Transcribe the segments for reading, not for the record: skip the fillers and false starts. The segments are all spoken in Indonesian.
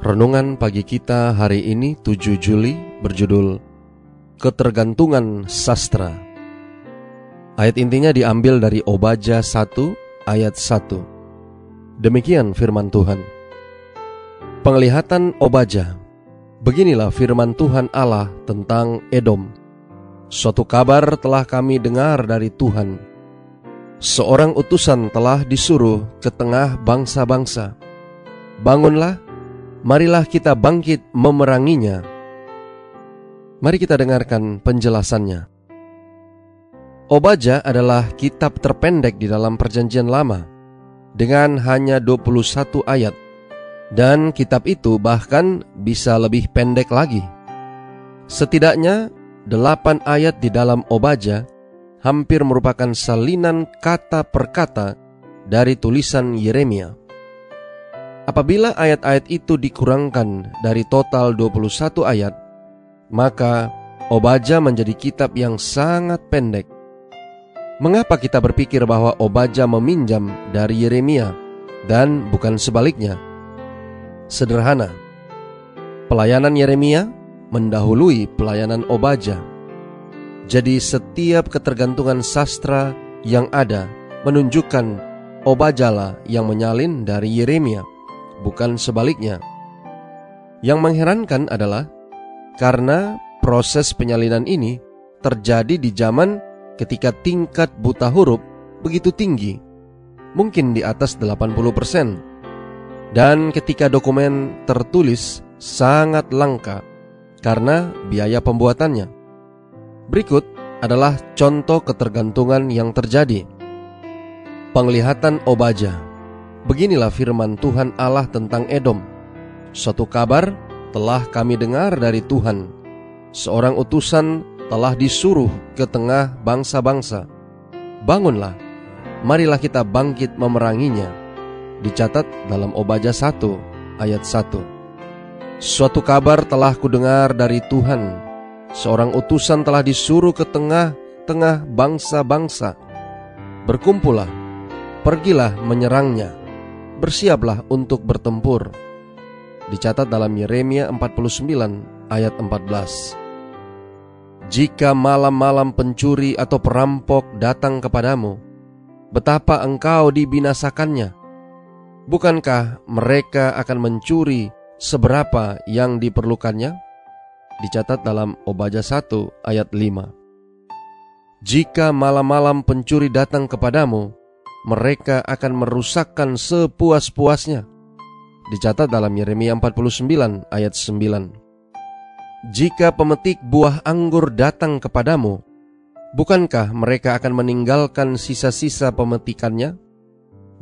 Renungan pagi kita hari ini 7 Juli berjudul Ketergantungan Sastra. Ayat intinya diambil dari Obaja 1 ayat 1. Demikian firman Tuhan. Penglihatan Obaja. Beginilah firman Tuhan Allah tentang Edom. Suatu kabar telah kami dengar dari Tuhan. Seorang utusan telah disuruh ke tengah bangsa-bangsa. Bangunlah, marilah kita bangkit memeranginya. Mari kita dengarkan penjelasannya. Obaja adalah kitab terpendek di dalam Perjanjian Lama, dengan hanya 21 ayat. Dan kitab itu bahkan bisa lebih pendek lagi. Setidaknya 8 ayat di dalam Obaja hampir merupakan salinan kata per kata dari tulisan Yeremia. Apabila ayat-ayat itu dikurangkan dari total 21 ayat, maka Obaja menjadi kitab yang sangat pendek. Mengapa kita berpikir bahwa Obaja meminjam dari Yeremia dan bukan sebaliknya? Sederhana, pelayanan Yeremia mendahului pelayanan Obaja. Jadi setiap ketergantungan sastra yang ada menunjukkan Obajalah yang menyalin dari Yeremia, bukan sebaliknya. Yang mengherankan adalah karena proses penyalinan ini terjadi di zaman ketika tingkat buta huruf begitu tinggi, mungkin di atas 80%. Dan ketika dokumen tertulis sangat langka karena biaya pembuatannya. Berikut adalah contoh ketergantungan yang terjadi. Penglihatan Obaja. Beginilah firman Tuhan Allah tentang Edom. Suatu kabar telah kami dengar dari Tuhan. Seorang utusan telah disuruh ke tengah bangsa-bangsa. Bangunlah, marilah kita bangkit memeranginya. Dicatat dalam Obaja 1 ayat 1. Suatu kabar telah kudengar dari Tuhan. Seorang utusan telah disuruh ke tengah-tengah bangsa-bangsa. Berkumpullah, pergilah menyerangnya. Bersiaplah untuk bertempur. Dicatat dalam Yeremia 49 ayat 14. Jika malam-malam pencuri atau perampok datang kepadamu, betapa engkau dibinasakannya. Bukankah mereka akan mencuri seberapa yang diperlukannya? Dicatat dalam Obaja 1 ayat 5. Jika malam-malam pencuri datang kepadamu, mereka akan merusakkan sepuas-puasnya. Dicatat dalam Yeremia 49 ayat 9. Jika pemetik buah anggur datang kepadamu, bukankah mereka akan meninggalkan sisa-sisa pemetikannya?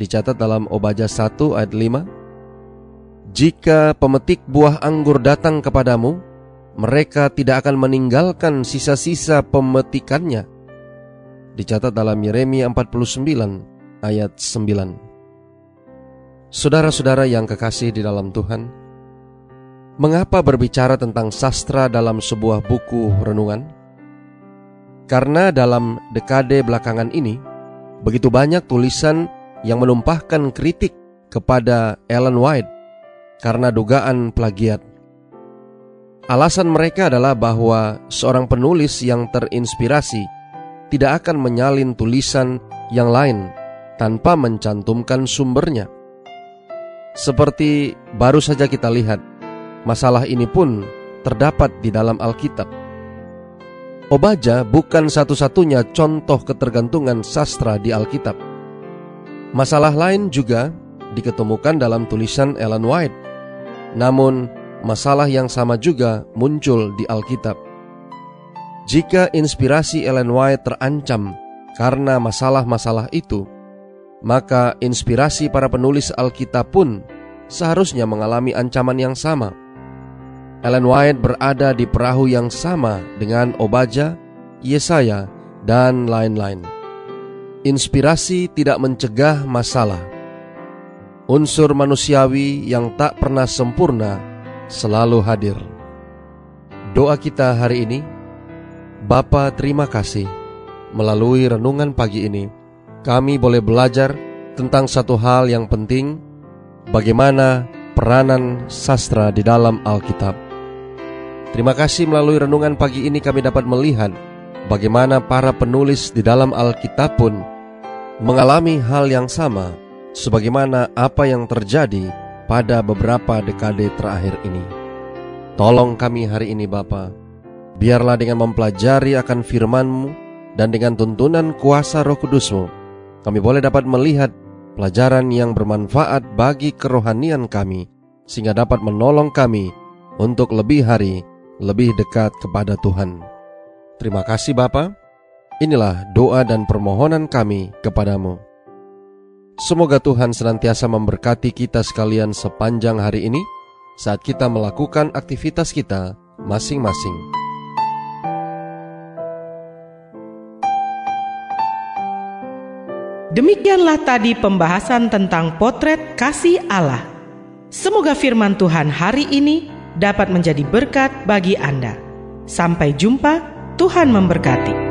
Dicatat dalam Obaja 1 ayat 5. Jika pemetik buah anggur datang kepadamu, mereka tidak akan meninggalkan sisa-sisa pemetikannya. Dicatat dalam Yeremia 49 ayat 9. Saudara-saudara yang kekasih di dalam Tuhan, mengapa berbicara tentang sastra dalam sebuah buku renungan? Karena dalam dekade belakangan ini, begitu banyak tulisan yang menumpahkan kritik kepada Ellen White karena dugaan plagiat. Alasan mereka adalah bahwa seorang penulis yang terinspirasi tidak akan menyalin tulisan yang lain tanpa mencantumkan sumbernya. Seperti baru saja kita lihat, masalah ini pun terdapat di dalam Alkitab. Obaja bukan satu-satunya contoh ketergantungan sastra di Alkitab. Masalah lain juga diketemukan dalam tulisan Ellen White. Namun, masalah yang sama juga muncul di Alkitab. Jika inspirasi Ellen White terancam karena masalah-masalah itu, maka inspirasi para penulis Alkitab pun seharusnya mengalami ancaman yang sama. Ellen White berada di perahu yang sama dengan Obaja, Yesaya, dan lain-lain. Inspirasi tidak mencegah masalah. Unsur manusiawi yang tak pernah sempurna selalu hadir. Doa kita hari ini, Bapa terima kasih, melalui renungan pagi ini, kami boleh belajar tentang satu hal yang penting, bagaimana peranan sastra di dalam Alkitab. Terima kasih melalui renungan pagi ini kami dapat melihat bagaimana para penulis di dalam Alkitab pun mengalami hal yang sama, sebagaimana apa yang terjadi pada beberapa dekade terakhir ini. Tolong kami hari ini Bapa, biarlah dengan mempelajari akan firman-Mu dan dengan tuntunan kuasa Roh Kudus-Mu, kami boleh dapat melihat pelajaran yang bermanfaat bagi kerohanian kami, sehingga dapat menolong kami untuk lebih hari lebih dekat kepada Tuhan. Terima kasih Bapa. Inilah doa dan permohonan kami kepadamu. Semoga Tuhan senantiasa memberkati kita sekalian sepanjang hari ini saat kita melakukan aktivitas kita masing-masing. Demikianlah tadi pembahasan tentang potret kasih Allah. Semoga firman Tuhan hari ini dapat menjadi berkat bagi Anda. Sampai jumpa. Tuhan memberkati.